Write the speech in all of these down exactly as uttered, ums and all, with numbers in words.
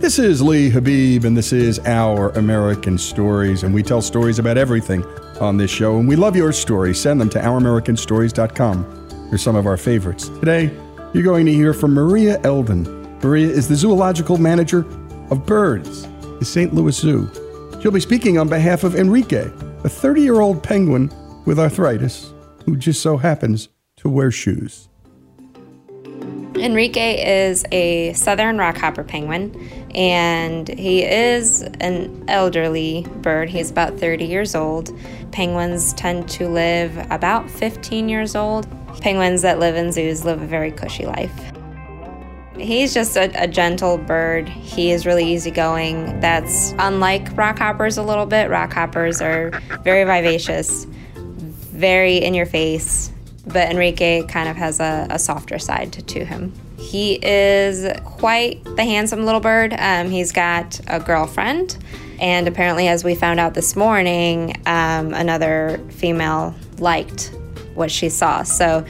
This is Lee Habib, and this is Our American Stories, and we tell stories about everything on this show, and we love your stories. Send them to our american stories dot com. They're some of our favorites. Today, you're going to hear from Maria Eldon. Maria is the zoological manager of birds at Saint Louis Zoo. She'll be speaking on behalf of Enrique, a thirty-year-old penguin with arthritis who just so happens to wear shoes. Enrique is a southern rockhopper penguin, and he is an elderly bird. He's about thirty years old. Penguins tend to live about fifteen years old. Penguins that live in zoos live a very cushy life. He's just a, a gentle bird. He is really easygoing. That's unlike rockhoppers a little bit. Rockhoppers are very vivacious, very in-your-face. But Enrique kind of has a, a softer side to, to him. He is quite the handsome little bird. Um, he's got a girlfriend. And apparently, as we found out this morning, um, another female liked what she saw. So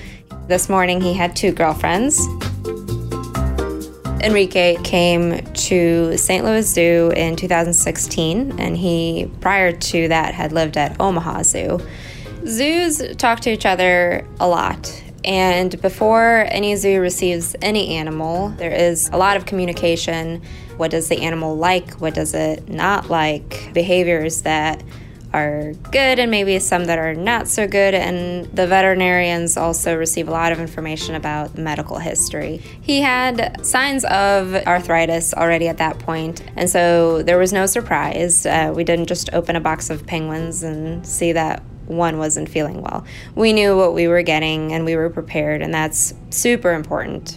this morning, he had two girlfriends. Enrique came to Saint Louis Zoo in two thousand sixteen, and he, prior to that, had lived at Omaha Zoo. Zoos talk to each other a lot, and before any zoo receives any animal, there is a lot of communication What does the animal like? What does it not like? Behaviors that are good and maybe some that are not so good, and the veterinarians also receive a lot of information about medical history. He had signs of arthritis already at that point, and so there was no surprise. Uh, we didn't just open a box of penguins and see that one wasn't feeling well. We knew what we were getting and we were prepared, and that's super important.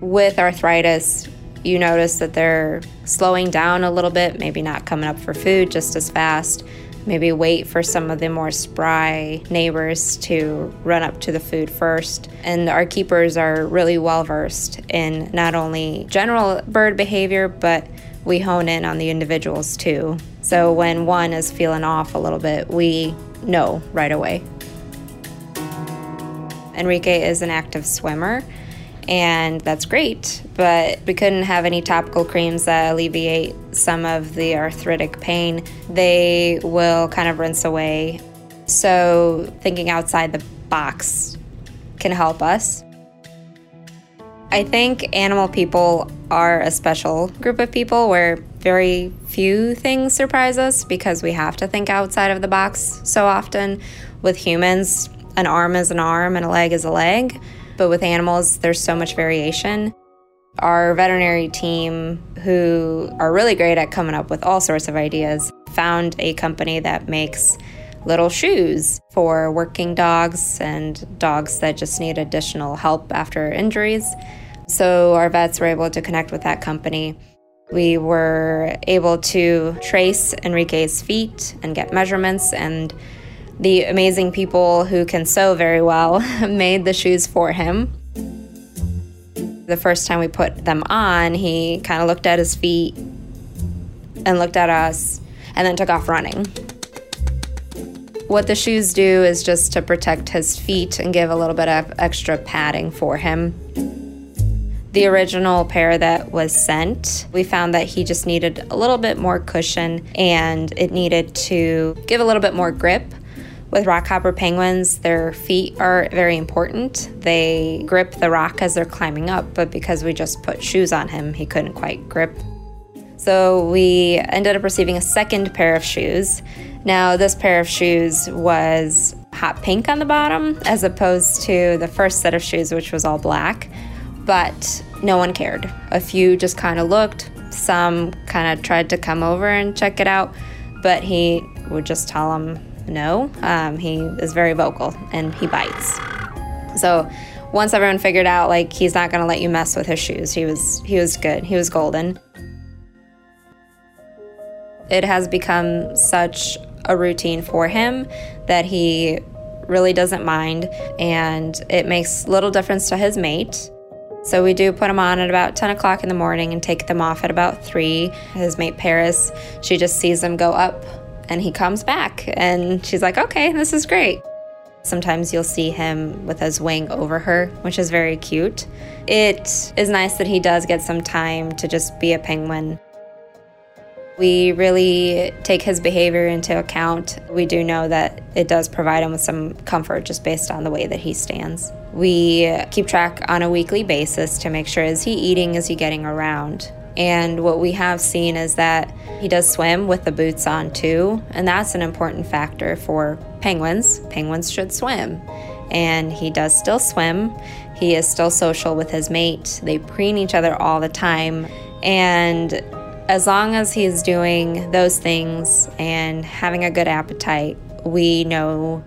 With arthritis, you notice that they're slowing down a little bit, maybe not coming up for food just as fast, maybe wait for some of the more spry neighbors to run up to the food first. And our keepers are really well-versed in not only general bird behavior, but we hone in on the individuals too. So when one is feeling off a little bit, we know right away. Enrique is an active swimmer, and that's great, but we couldn't have any topical creams that alleviate some of the arthritic pain. They will kind of rinse away. So thinking outside the box can help us. I think animal people are a special group of people where very few things surprise us because we have to think outside of the box so often. With humans, an arm is an arm and a leg is a leg. But with animals, there's so much variation. Our veterinary team, who are really great at coming up with all sorts of ideas, found a company that makes little shoes for working dogs and dogs that just need additional help after injuries. So our vets were able to connect with that company. We were able to trace Enrique's feet and get measurements, and the amazing people who can sew very well made the shoes for him. The first time we put them on, he kind of looked at his feet and looked at us and then took off running. What the shoes do is just to protect his feet and give a little bit of extra padding for him. The original pair that was sent, we found that he just needed a little bit more cushion, and it needed to give a little bit more grip. With rockhopper penguins, their feet are very important. They grip the rock as they're climbing up, but because we just put shoes on him, he couldn't quite grip. So we ended up receiving a second pair of shoes. Now, this pair of shoes was hot pink on the bottom, as opposed to the first set of shoes, which was all black, but no one cared. A few just kind of looked, some kind of tried to come over and check it out, but he would just tell them, No, um, he is very vocal and he bites. So once everyone figured out, like, he's not going to let you mess with his shoes, he was he was good. He was golden. It has become such a routine for him that he really doesn't mind, and it makes little difference to his mate. So we do put them on at about ten o'clock in the morning and take them off at about three. His mate Paris, she just sees them go up, and he comes back, and she's like, okay, this is great. Sometimes you'll see him with his wing over her, which is very cute. It is nice that he does get some time to just be a penguin. We really take his behavior into account. We do know that it does provide him with some comfort just based on the way that he stands. We keep track on a weekly basis to make sure, is he eating, is he getting around? And what we have seen is that he does swim with the boots on too, and that's an important factor for penguins. Penguins should swim, and he does still swim. He is still social with his mate. They preen each other all the time, and as long as he's doing those things and having a good appetite, we know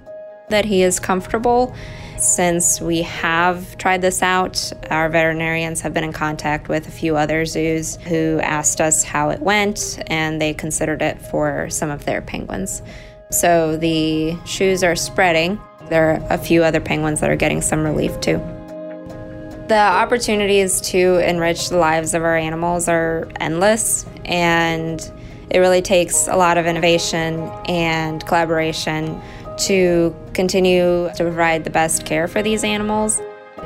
that he is comfortable. Since we have tried this out, our veterinarians have been in contact with a few other zoos who asked us how it went, and they considered it for some of their penguins. So the shoes are spreading. There are a few other penguins that are getting some relief too. The opportunities to enrich the lives of our animals are endless, and it really takes a lot of innovation and collaboration to continue to provide the best care for these animals.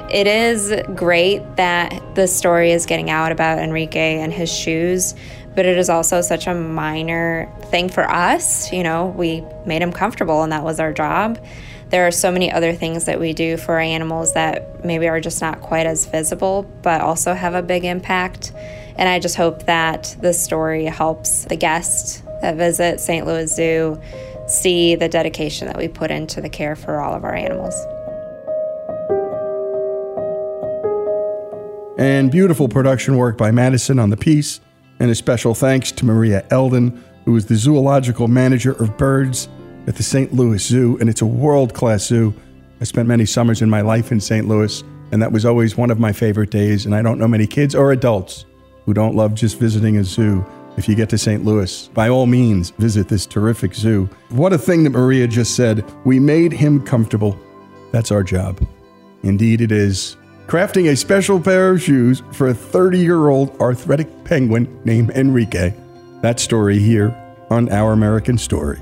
It is great that the story is getting out about Enrique and his shoes, but it is also such a minor thing for us. You know, we made him comfortable, and that was our job. There are so many other things that we do for our animals that maybe are just not quite as visible, but also have a big impact. And I just hope that this story helps the guests that visit Saint Louis Zoo see the dedication that we put into the care for all of our animals. And beautiful production work by Madison on the piece. And a special thanks to Maria Eldon, who is the zoological manager of birds at the Saint Louis Zoo. And it's a world-class zoo. I spent many summers in my life in Saint Louis, and that was always one of my favorite days. And I don't know many kids or adults who don't love just visiting a zoo. If you get to Saint Louis, by all means, visit this terrific zoo. What a thing that Maria just said. We made him comfortable. That's our job. Indeed it is. Crafting a special pair of shoes for a thirty-year-old arthritic penguin named Enrique. That story here on Our American Stories.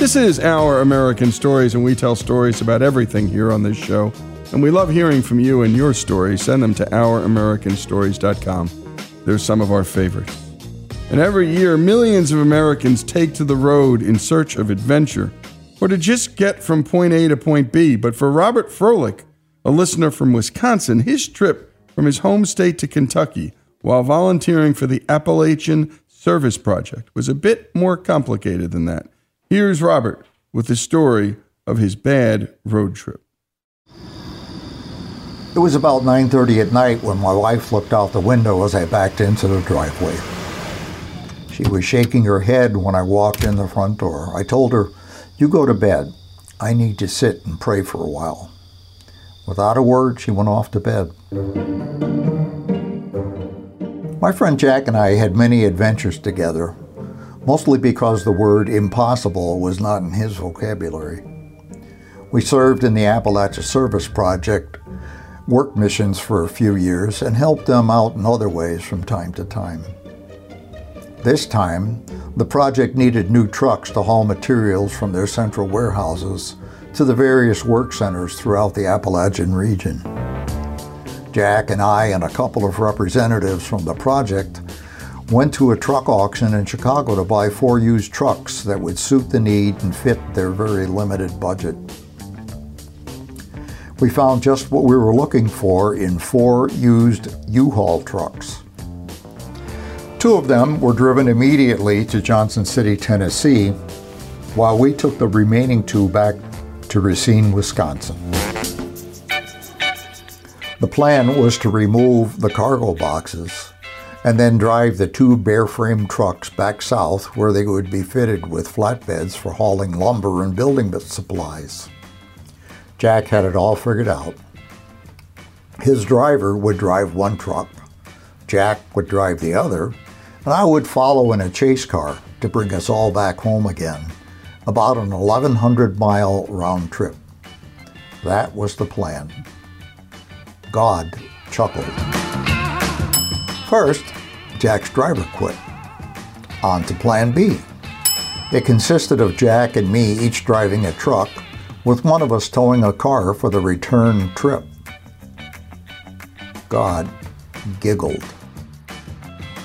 This is Our American Stories, and we tell stories about everything here on this show. And we love hearing from you and your stories. Send them to our american stories dot com. They're some of our favorites. And every year, millions of Americans take to the road in search of adventure, or to just get from point A to point B. But for Robert Froelich, a listener from Wisconsin, his trip from his home state to Kentucky while volunteering for the Appalachian Service Project was a bit more complicated than that. Here's Robert with the story of his bad road trip. It was about nine thirty at night when my wife looked out the window as I backed into the driveway. She was shaking her head when I walked in the front door. I told her, "You go to bed. I need to sit and pray for a while." Without a word, she went off to bed. My friend Jack and I had many adventures together, mostly because the word impossible was not in his vocabulary. We served in the Appalachia Service Project work missions for a few years and helped them out in other ways from time to time. This time, the project needed new trucks to haul materials from their central warehouses to the various work centers throughout the Appalachian region. Jack and I and a couple of representatives from the project went to a truck auction in Chicago to buy four used trucks that would suit the need and fit their very limited budget. We found just what we were looking for in four used U-Haul trucks. Two of them were driven immediately to Johnson City, Tennessee, while we took the remaining two back to Racine, Wisconsin. The plan was to remove the cargo boxes and then drive the two bare-frame trucks back south where they would be fitted with flatbeds for hauling lumber and building supplies. Jack had it all figured out. His driver would drive one truck, Jack would drive the other, and I would follow in a chase car to bring us all back home again, about an eleven hundred mile round trip. That was the plan. God chuckled. First, Jack's driver quit. On to plan B. It consisted of Jack and me each driving a truck, with one of us towing a car for the return trip. God giggled.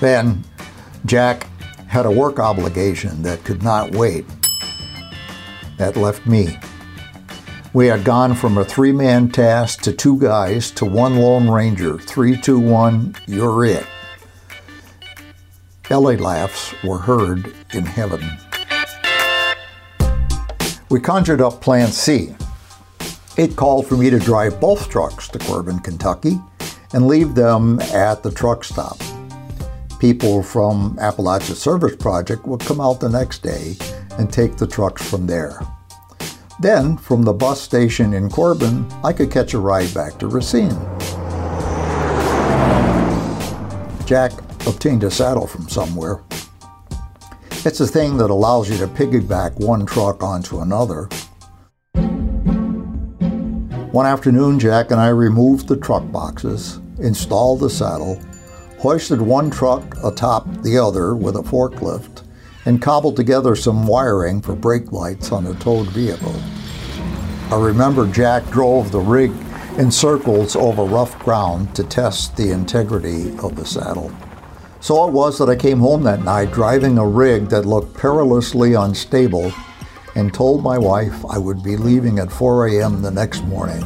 Then, Jack had a work obligation that could not wait. That left me. We had gone from a three-man task to two guys to one Lone Ranger. Three, two, one, you're it. Belly laughs were heard in heaven. We conjured up Plan C. It called for me to drive both trucks to Corbin, Kentucky, and leave them at the truck stop. People from Appalachia Service Project would come out the next day and take the trucks from there. Then, from the bus station in Corbin, I could catch a ride back to Racine. Jack obtained a saddle from somewhere. It's a thing that allows you to piggyback one truck onto another. One afternoon, Jack and I removed the truck boxes, installed the saddle, hoisted one truck atop the other with a forklift, and cobbled together some wiring for brake lights on a towed vehicle. I remember Jack drove the rig in circles over rough ground to test the integrity of the saddle. So it was that I came home that night driving a rig that looked perilously unstable and told my wife I would be leaving at four a.m. the next morning.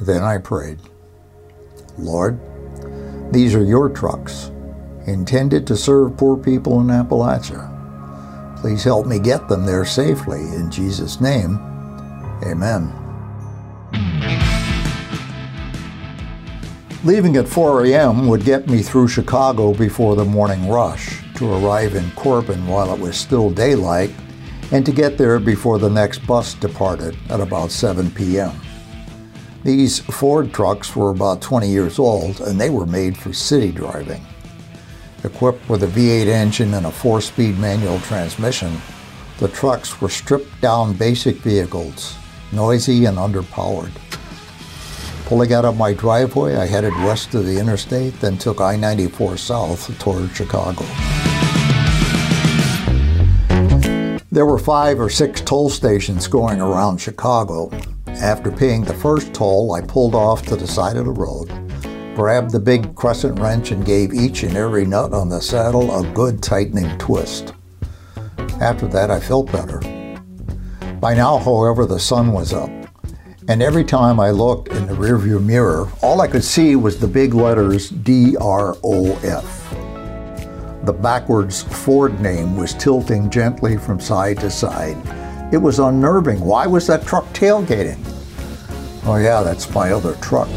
Then I prayed, Lord, these are your trucks, intended to serve poor people in Appalachia. Please help me get them there safely. In Jesus' name, amen. Leaving at four a.m. would get me through Chicago before the morning rush, to arrive in Corbin while it was still daylight, and to get there before the next bus departed at about seven p.m. These Ford trucks were about twenty years old, and they were made for city driving. Equipped with a V eight engine and a four-speed manual transmission, the trucks were stripped-down basic vehicles, noisy and underpowered. Pulling out of my driveway, I headed west to the interstate, then took I ninety-four south toward Chicago. There were five or six toll stations going around Chicago. After paying the first toll, I pulled off to the side of the road, grabbed the big crescent wrench and gave each and every nut on the saddle a good tightening twist. After that, I felt better. By now, however, the sun was up, and every time I looked in the rearview mirror, all I could see was the big letters D R O F. The backwards Ford name was tilting gently from side to side. It was unnerving. Why was that truck tailgating? Oh yeah, that's my other truck.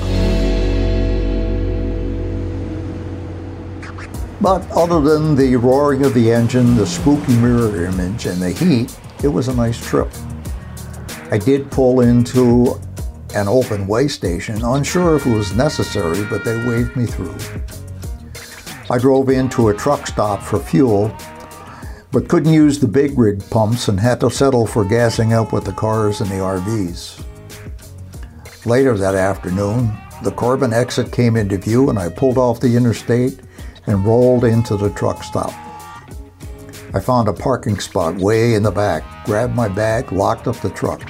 But other than the roaring of the engine, the spooky mirror image, and the heat, it was a nice trip. I did pull into an open way station, unsure if it was necessary, but they waved me through. I drove into a truck stop for fuel, but couldn't use the big rig pumps and had to settle for gassing up with the cars and the R Vs. Later that afternoon, the Corbin exit came into view, and I pulled off the interstate and rolled into the truck stop. I found a parking spot way in the back, grabbed my bag, locked up the truck.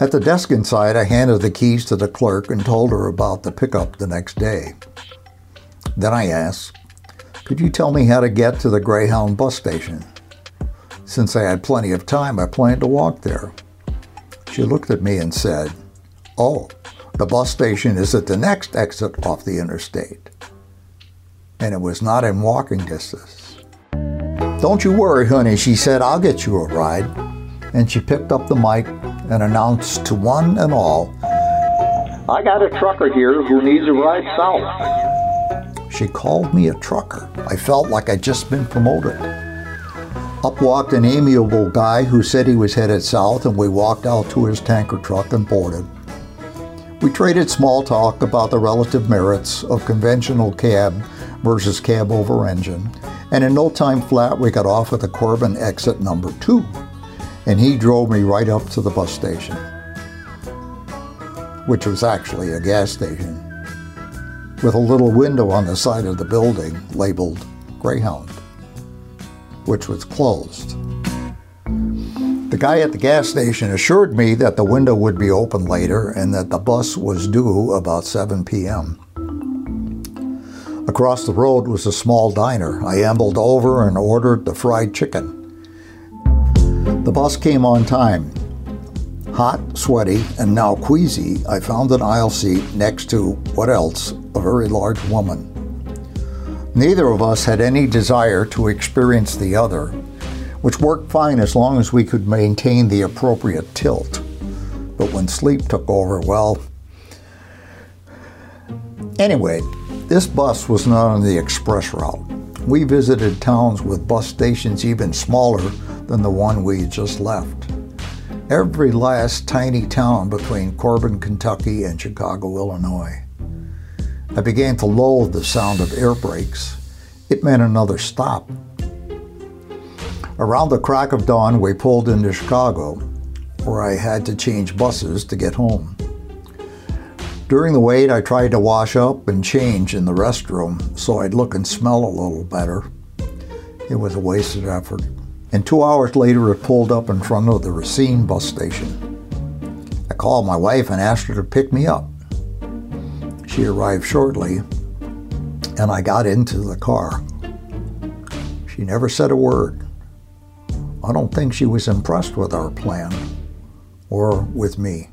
At the desk inside, I handed the keys to the clerk and told her about the pickup the next day. Then I asked, could you tell me how to get to the Greyhound bus station? Since I had plenty of time, I planned to walk there. She looked at me and said, oh, the bus station is at the next exit off the interstate. And it was not in walking distance. Don't you worry, honey, she said, I'll get you a ride. And she picked up the mic and announced to one and all, I got a trucker here who needs a ride south. She called me a trucker. I felt like I'd just been promoted. Up walked an amiable guy who said he was headed south, and we walked out to his tanker truck and boarded. We traded small talk about the relative merits of conventional cab versus cab over engine, and in no time flat we got off at the Corbin exit number two, and he drove me right up to the bus station, which was actually a gas station, with a little window on the side of the building labeled Greyhound, which was closed. The guy at the gas station assured me that the window would be open later and that the bus was due about seven p.m. Across the road was a small diner. I ambled over and ordered the fried chicken. The bus came on time. Hot, sweaty, and now queasy, I found an aisle seat next to, what else, a very large woman. Neither of us had any desire to experience the other, which worked fine as long as we could maintain the appropriate tilt. But when sleep took over, well... Anyway, this bus was not on the express route. We visited towns with bus stations even smaller than the one we had just left. Every last tiny town between Corbin, Kentucky and Chicago, Illinois. I began to loathe the sound of air brakes. It meant another stop. Around the crack of dawn, we pulled into Chicago, where I had to change buses to get home. During the wait, I tried to wash up and change in the restroom so I'd look and smell a little better. It was a wasted effort. And two hours later, it pulled up in front of the Racine bus station. I called my wife and asked her to pick me up. She arrived shortly, and I got into the car. She never said a word. I don't think she was impressed with our plan or with me.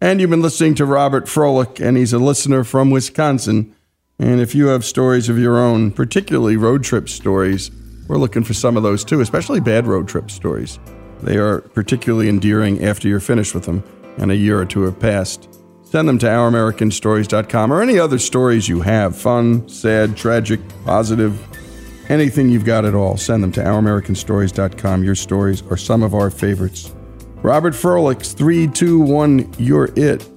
And you've been listening to Robert Froelich, and he's a listener from Wisconsin. And if you have stories of your own, particularly road trip stories, we're looking for some of those too, especially bad road trip stories. They are particularly endearing after you're finished with them and a year or two have passed. Send them to our american stories dot com or any other stories you have, fun, sad, tragic, positive, anything you've got at all. Send them to our american stories dot com. Your stories are some of our favorites. Robert Froelich's three two one You're It,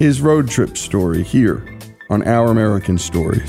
his road trip story here on Our American Stories.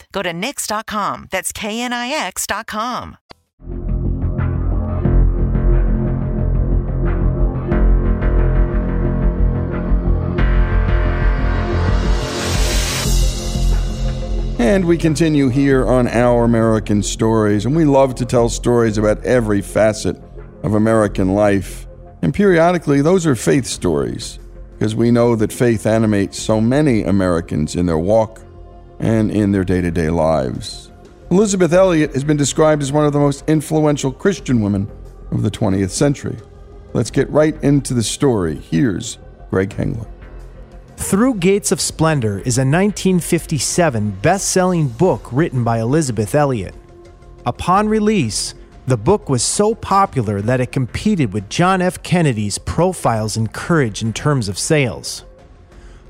Go to Knix dot com. That's K N I X dot com. And we continue here on Our American Stories, and we love to tell stories about every facet of American life. And periodically, those are faith stories, because we know that faith animates so many Americans in their walk and in their day-to-day lives. Elizabeth Elliot has been described as one of the most influential Christian women of the twentieth century. Let's get right into the story. Here's Greg Hengler. Through Gates of Splendor is a nineteen fifty-seven best-selling book written by Elizabeth Elliot. Upon release, the book was so popular that it competed with John F. Kennedy's Profiles in Courage in terms of sales.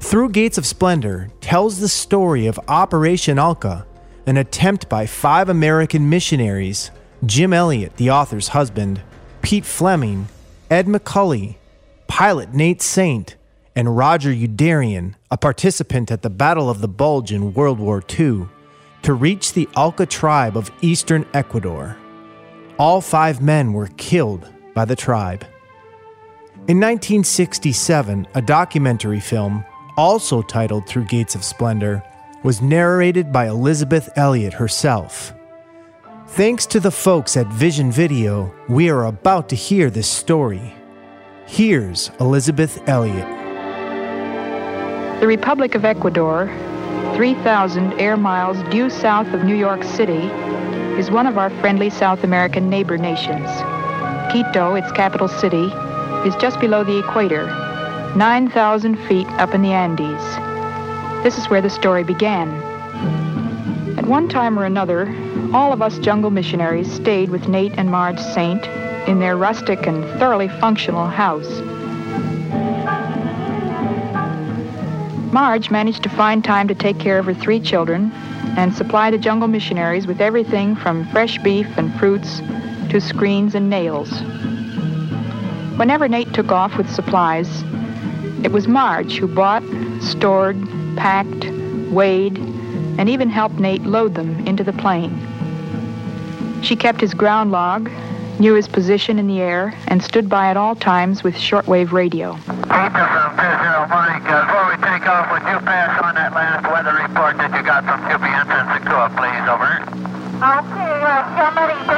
Through Gates of Splendor tells the story of Operation Aucas, an attempt by five American missionaries, Jim Elliott, the author's husband, Pete Fleming, Ed McCully, pilot Nate Saint, and Roger Udarian, a participant at the Battle of the Bulge in World War Two, to reach the Aucas tribe of eastern Ecuador. All five men were killed by the tribe. In nineteen sixty-seven, a documentary film, also titled Through Gates of Splendor, was narrated by Elizabeth Elliot herself. Thanks to the folks at Vision Video, we are about to hear this story. Here's Elizabeth Elliot. The Republic of Ecuador, three thousand air miles due south of New York City, is one of our friendly South American neighbor nations. Quito, its capital city, is just below the equator, nine thousand feet up in the Andes. This is where the story began. At one time or another, all of us jungle missionaries stayed with Nate and Marge Saint in their rustic and thoroughly functional house. Marge managed to find time to take care of her three children and supply the jungle missionaries with everything from fresh beef and fruits to screens and nails. Whenever Nate took off with supplies, it was Marge who bought, stored, packed, weighed, and even helped Nate load them into the plane. She kept his ground log, knew his position in the air, and stood by at all times with shortwave radio. Off, would you pass on that last weather report that you got from Q P N and Secoa, please, over? Okay, well,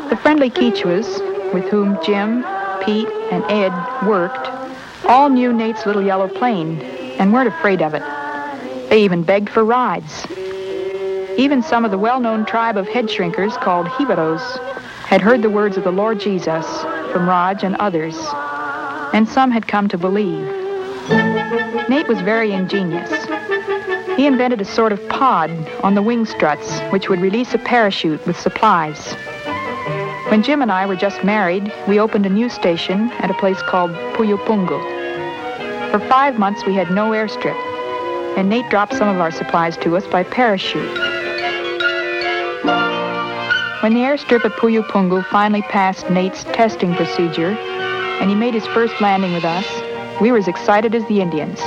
somebody... The friendly Quechuas, with whom Jim, Pete, and Ed worked, all knew Nate's little yellow plane and weren't afraid of it. They even begged for rides. Even some of the well-known tribe of head shrinkers called Vigoros had heard the words of the Lord Jesus from Raj and others, and some had come to believe. Nate was very ingenious. He invented a sort of pod on the wing struts, which would release a parachute with supplies. When Jim and I were just married, we opened a news station at a place called Puyopungo. For five months, we had no airstrip, and Nate dropped some of our supplies to us by parachute. When the airstrip at Puyopungo finally passed Nate's testing procedure, and he made his first landing with us, we were as excited as the Indians.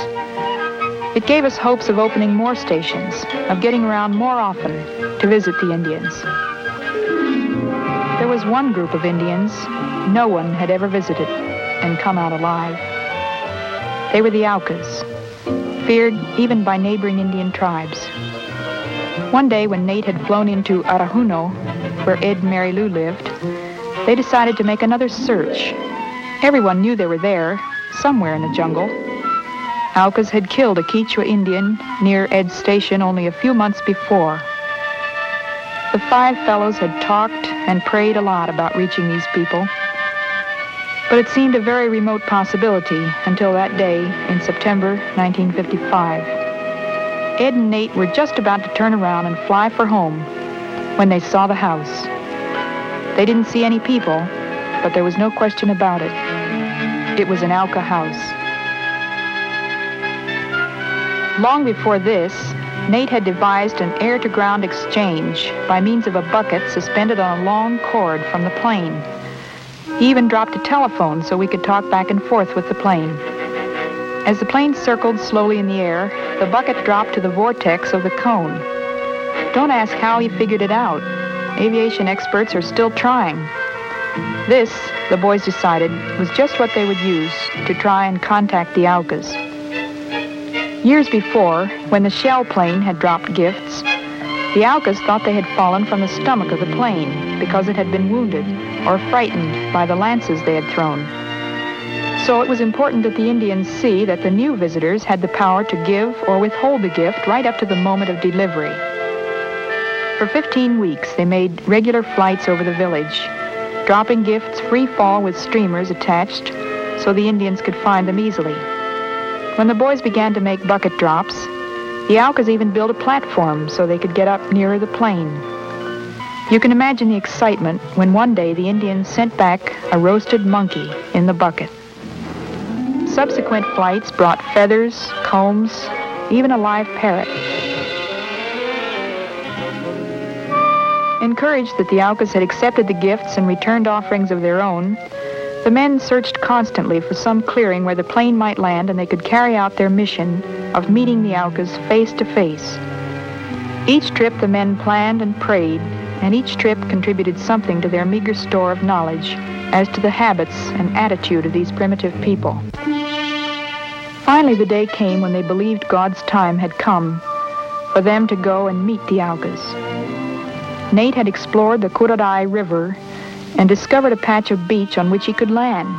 It gave us hopes of opening more stations, of getting around more often to visit the Indians. There was one group of Indians no one had ever visited and come out alive. They were the Aucas, feared even by neighboring Indian tribes. One day when Nate had flown into Arajuno, where Ed and Mary Lou lived, they decided to make another search. Everyone knew they were there, somewhere in the jungle. Aucas had killed a Quechua Indian near Ed's station only a few months before. The five fellows had talked and prayed a lot about reaching these people. But it seemed a very remote possibility until that day in September nineteen fifty-five. Ed and Nate were just about to turn around and fly for home when they saw the house. They didn't see any people, but there was no question about it. It was an Aucas house. Long before this, Nate had devised an air-to-ground exchange by means of a bucket suspended on a long cord from the plane. He even dropped a telephone so we could talk back and forth with the plane. As the plane circled slowly in the air, the bucket dropped to the vortex of the cone. Don't ask how he figured it out. Aviation experts are still trying. This, the boys decided, was just what they would use to try and contact the Aucas. Years before, when the shell plane had dropped gifts, the Aucas thought they had fallen from the stomach of the plane because it had been wounded or frightened by the lances they had thrown. So it was important that the Indians see that the new visitors had the power to give or withhold the gift right up to the moment of delivery. For fifteen weeks, they made regular flights over the village, dropping gifts free fall with streamers attached so the Indians could find them easily. When the boys began to make bucket drops, the Aucas even built a platform so they could get up nearer the plane. You can imagine the excitement when one day the Indians sent back a roasted monkey in the bucket. Subsequent flights brought feathers, combs, even a live parrot. Encouraged that the Aucas had accepted the gifts and returned offerings of their own, the men searched constantly for some clearing where the plane might land and they could carry out their mission of meeting the Aucas face to face. Each trip the men planned and prayed, and each trip contributed something to their meager store of knowledge as to the habits and attitude of these primitive people. Finally, the day came when they believed God's time had come for them to go and meet the Aucas. Nate had explored the Kurodai River and discovered a patch of beach on which he could land.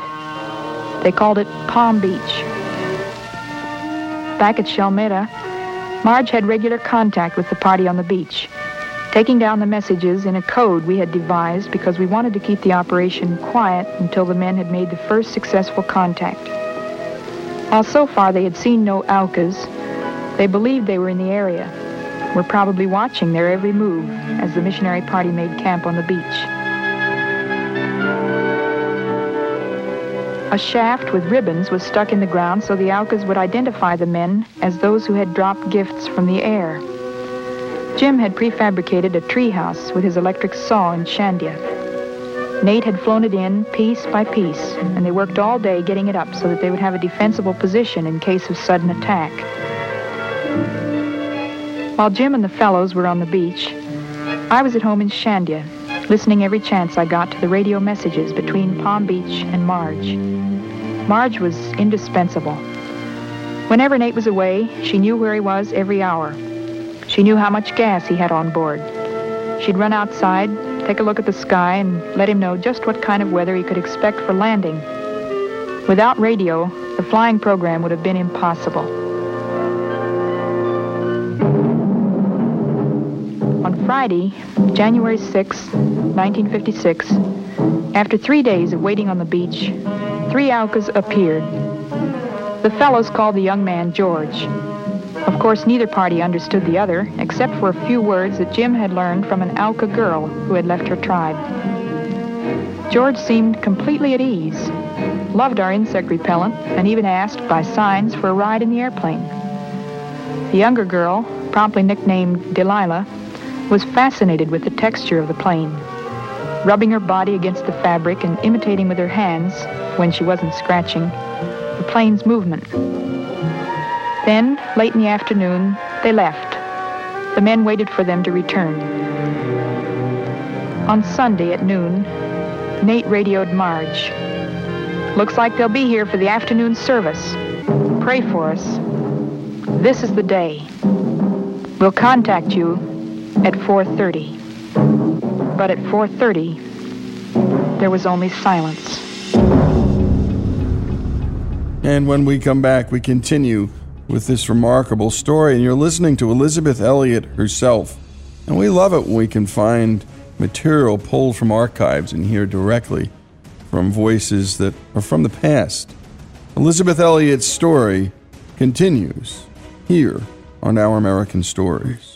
They called it Palm Beach. Back at Shalmeta, Marge had regular contact with the party on the beach, taking down the messages in a code we had devised because we wanted to keep the operation quiet until the men had made the first successful contact. While so far they had seen no Aucas, they believed they were in the area, were probably watching their every move as the missionary party made camp on the beach. A shaft with ribbons was stuck in the ground so the Aucas would identify the men as those who had dropped gifts from the air. Jim had prefabricated a treehouse with his electric saw in Shandia. Nate had flown it in piece by piece, and they worked all day getting it up so that they would have a defensible position in case of sudden attack. While Jim and the fellows were on the beach, I was at home in Shandia, listening every chance I got to the radio messages between Palm Beach and Marge. Marge was indispensable. Whenever Nate was away, she knew where he was every hour. She knew how much gas he had on board. She'd run outside, take a look at the sky, and let him know just what kind of weather he could expect for landing. Without radio, the flying program would have been impossible. On Friday, January sixth, nineteen fifty-six, after three days of waiting on the beach, three Aucas appeared. The fellows called the young man George. Of course, neither party understood the other, except for a few words that Jim had learned from an Auca girl who had left her tribe. George seemed completely at ease, loved our insect repellent, and even asked by signs for a ride in the airplane. The younger girl, promptly nicknamed Delilah, was fascinated with the texture of the plane, rubbing her body against the fabric and imitating with her hands, when she wasn't scratching, the plane's movement. Then, late in the afternoon, they left. The men waited for them to return. On Sunday at noon, Nate radioed Marge. Looks like they'll be here for the afternoon service. Pray for us. This is the day. We'll contact you at four thirty. But at four thirty, there was only silence. And when we come back, we continue with this remarkable story, and you're listening to Elizabeth Elliot herself. And we love it when we can find material pulled from archives and hear directly from voices that are from the past. Elizabeth Elliot's story continues here on Our American Stories.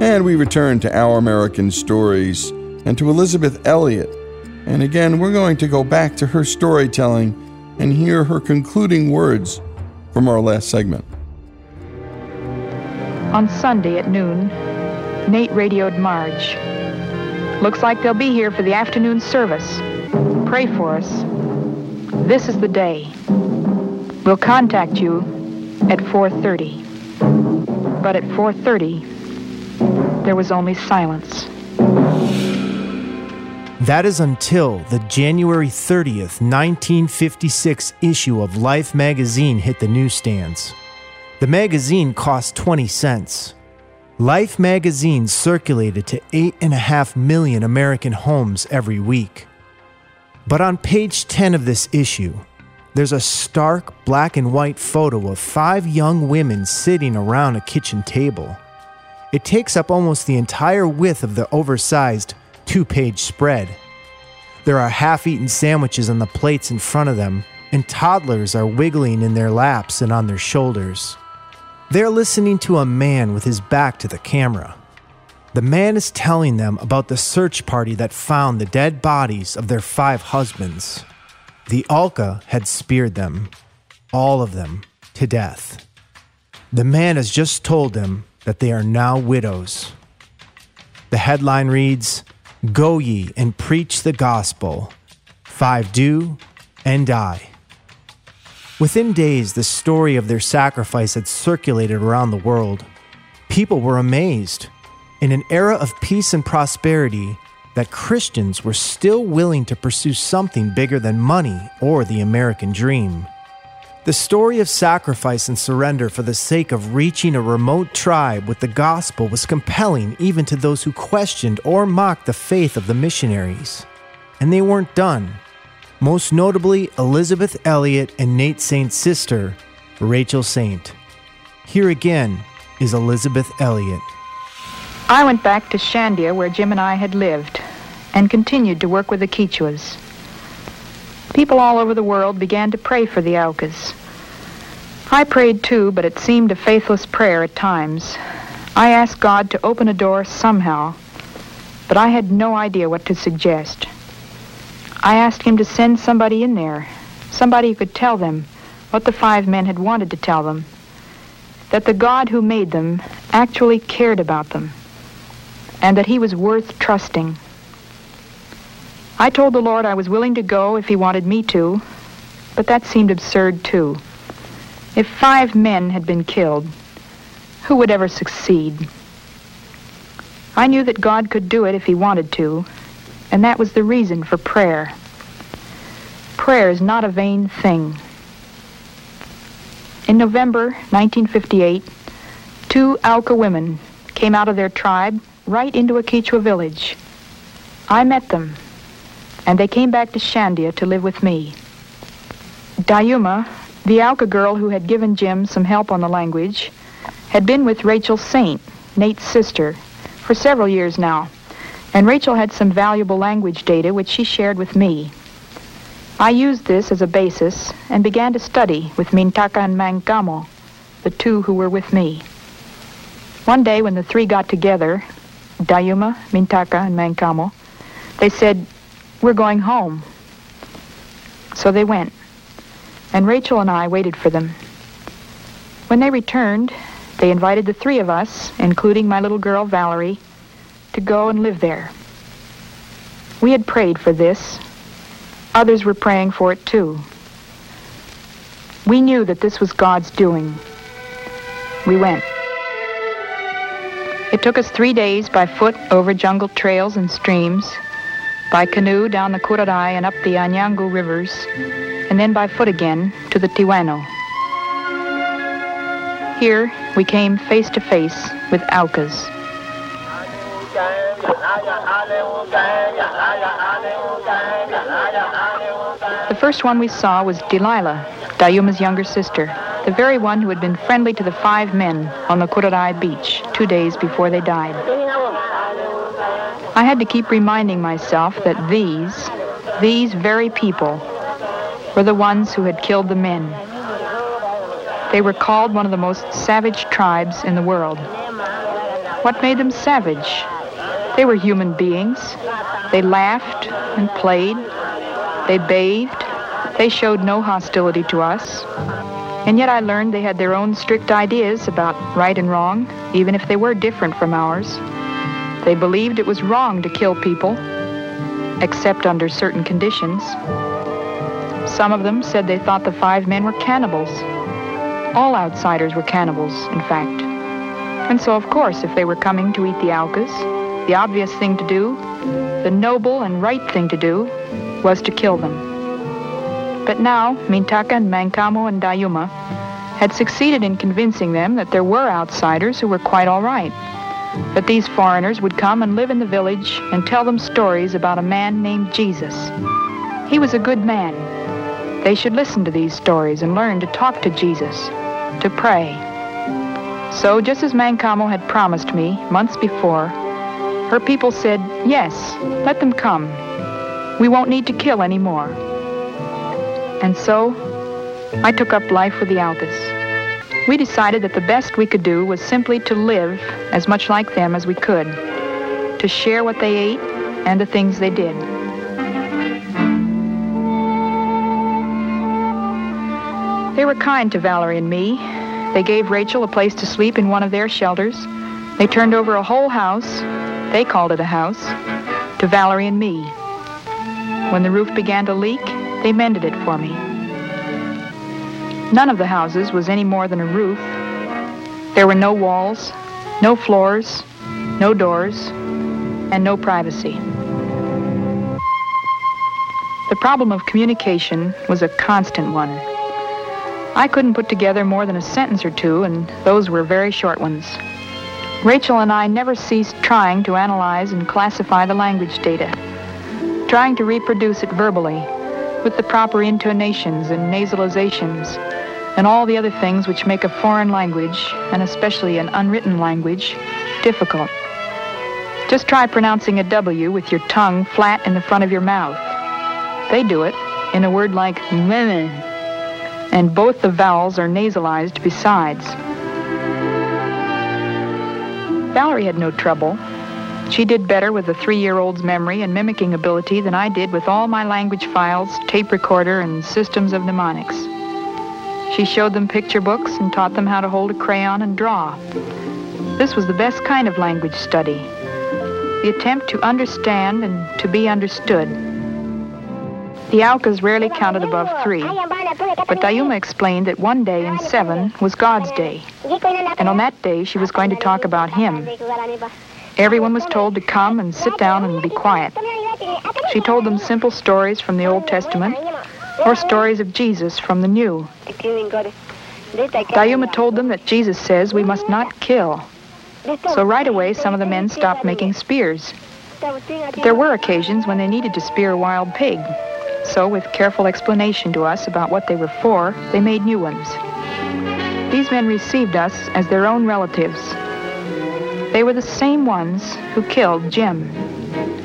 And we return to Our American Stories and to Elizabeth Elliot. And again, we're going to go back to her storytelling and hear her concluding words from our last segment. On Sunday at noon, Nate radioed Marge. Looks like they'll be here for the afternoon service. Pray for us. This is the day. We'll contact you at four thirty. But at four thirty, there was only silence. That is until the January thirtieth, nineteen fifty-six issue of Life magazine hit the newsstands. The magazine cost twenty cents. Life magazine circulated to eight point five million American homes every week. But on page ten of this issue, there's a stark black and white photo of five young women sitting around a kitchen table. It takes up almost the entire width of the oversized two-page spread. There are half-eaten sandwiches on the plates in front of them, and toddlers are wiggling in their laps and on their shoulders. They're listening to a man with his back to the camera. The man is telling them about the search party that found the dead bodies of their five husbands. The Aucas had speared them, all of them, to death. The man has just told them that they are now widows. The headline reads, "Go ye and preach the gospel. Five do and die." Within days, the story of their sacrifice had circulated around the world. People were amazed. In an era of peace and prosperity, that Christians were still willing to pursue something bigger than money or the American dream. The story of sacrifice and surrender for the sake of reaching a remote tribe with the gospel was compelling even to those who questioned or mocked the faith of the missionaries. And they weren't done. Most notably, Elizabeth Elliot and Nate Saint's sister, Rachel Saint. Here again is Elizabeth Elliot. I went back to Shandia, where Jim and I had lived, and continued to work with the Quechuas. People all over the world began to pray for the Aucas. I prayed too, but it seemed a faithless prayer at times. I asked God to open a door somehow, but I had no idea what to suggest. I asked him to send somebody in there, somebody who could tell them what the five men had wanted to tell them, that the God who made them actually cared about them, and that he was worth trusting. I told the Lord I was willing to go if he wanted me to, but that seemed absurd too. If five men had been killed, who would ever succeed? I knew that God could do it if he wanted to, and that was the reason for prayer. Prayer is not a vain thing. In November nineteen fifty-eight, two Auca women came out of their tribe right into a Quechua village. I met them, and they came back to Shandia to live with me. Dayuma, the Auca girl who had given Jim some help on the language, had been with Rachel Saint, Nate's sister, for several years now, and Rachel had some valuable language data which she shared with me. I used this as a basis and began to study with Mintaka and Mangamo, the two who were with me. One day when the three got together, Dayuma, Mintaka, and Mangamo, they said, "We're going home." So they went, and Rachel and I waited for them. When they returned, they invited the three of us, including my little girl Valerie, to go and live there. We had prayed for this. Others were praying for it too. We knew that this was God's doing. We went. It took us three days by foot over jungle trails and streams, by canoe down the Curaray and up the Anyangu rivers, and then by foot again to the Tiwano. Here we came face to face with Aucas. The first one we saw was Delilah, Dayuma's younger sister, the very one who had been friendly to the five men on the Curaray beach two days before they died. I had to keep reminding myself that these, these very people, were the ones who had killed the men. They were called one of the most savage tribes in the world. What made them savage? They were human beings. They laughed and played. They bathed. They showed no hostility to us. And yet I learned they had their own strict ideas about right and wrong, even if they were different from ours. They believed it was wrong to kill people, except under certain conditions. Some of them said they thought the five men were cannibals. All outsiders were cannibals, in fact. And so, of course, if they were coming to eat the Aucas, the obvious thing to do, the noble and right thing to do, was to kill them. But now, Mintaka and Mangamo and Dayuma had succeeded in convincing them that there were outsiders who were quite all right, that these foreigners would come and live in the village and tell them stories about a man named Jesus. He was a good man. They should listen to these stories and learn to talk to Jesus, to pray. So, just as Mangamo had promised me months before, her people said, yes, let them come. We won't need to kill any more. And so, I took up life with the Aucas. We decided that the best we could do was simply to live as much like them as we could, to share what they ate and the things they did. They were kind to Valerie and me. They gave Rachel a place to sleep in one of their shelters. They turned over a whole house, they called it a house, to Valerie and me. When the roof began to leak, they mended it for me. None of the houses was any more than a roof. There were no walls, no floors, no doors, and no privacy. The problem of communication was a constant one. I couldn't put together more than a sentence or two, and those were very short ones. Rachel and I never ceased trying to analyze and classify the language data, trying to reproduce it verbally, with the proper intonations and nasalizations, and all the other things which make a foreign language, and especially an unwritten language, difficult. Just try pronouncing a W with your tongue flat in the front of your mouth. They do it in a word like women, and both the vowels are nasalized besides. Valerie had no trouble. She did better with a three-year-old's memory and mimicking ability than I did with all my language files, tape recorder, and systems of mnemonics. She showed them picture books and taught them how to hold a crayon and draw. This was the best kind of language study, the attempt to understand and to be understood. The Aucas rarely counted above three, but Dayuma explained that one day in seven was God's day, and on that day she was going to talk about him. Everyone was told to come and sit down and be quiet. She told them simple stories from the Old Testament or stories of Jesus from the New. Dayuma told them that Jesus says we must not kill. So right away, some of the men stopped making spears. But there were occasions when they needed to spear a wild pig. So with careful explanation to us about what they were for, they made new ones. These men received us as their own relatives. They were the same ones who killed Jim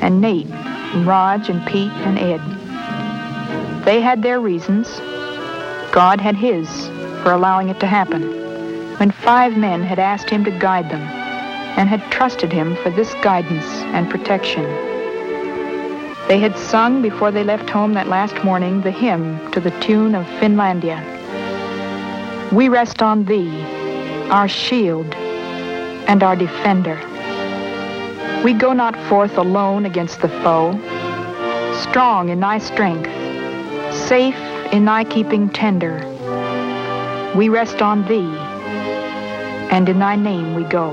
and Nate and Raj and Pete and Ed. They had their reasons. God had his for allowing it to happen, when five men had asked him to guide them and had trusted him for this guidance and protection. They had sung before they left home that last morning the hymn to the tune of Finlandia. We rest on thee, our shield, and our defender. We go not forth alone against the foe, strong in thy strength, safe in thy keeping tender. We rest on thee, and in thy name we go.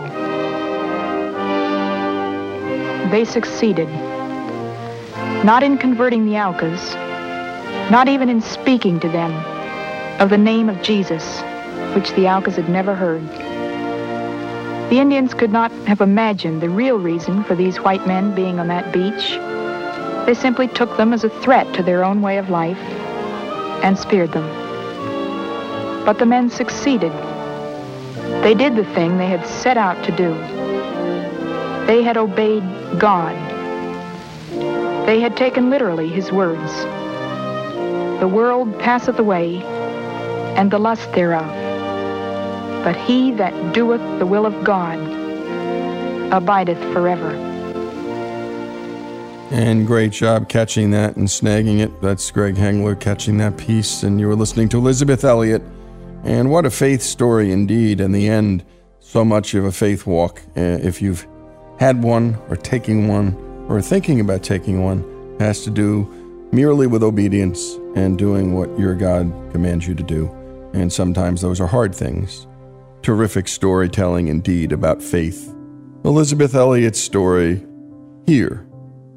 They succeeded, not in converting the Aucas, not even in speaking to them of the name of Jesus, which the Aucas had never heard. The Indians could not have imagined the real reason for these white men being on that beach. They simply took them as a threat to their own way of life and speared them. But the men succeeded. They did the thing they had set out to do. They had obeyed God. They had taken literally his words. The world passeth away, and the lust thereof. But he that doeth the will of God abideth forever. And great job catching that and snagging it. That's Greg Hengler catching that piece. And you were listening to Elizabeth Elliot And what a faith story indeed. In the end, so much of a faith walk, uh, if you've had one or taking one or thinking about taking one, has to do merely with obedience and doing what your God commands you to do. And sometimes those are hard things. Terrific storytelling indeed about faith. Elizabeth Elliot's story here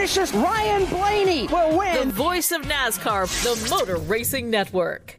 Ryan Blaney will win. The voice of NASCAR, the Motor Racing Network.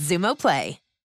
Zumo Play.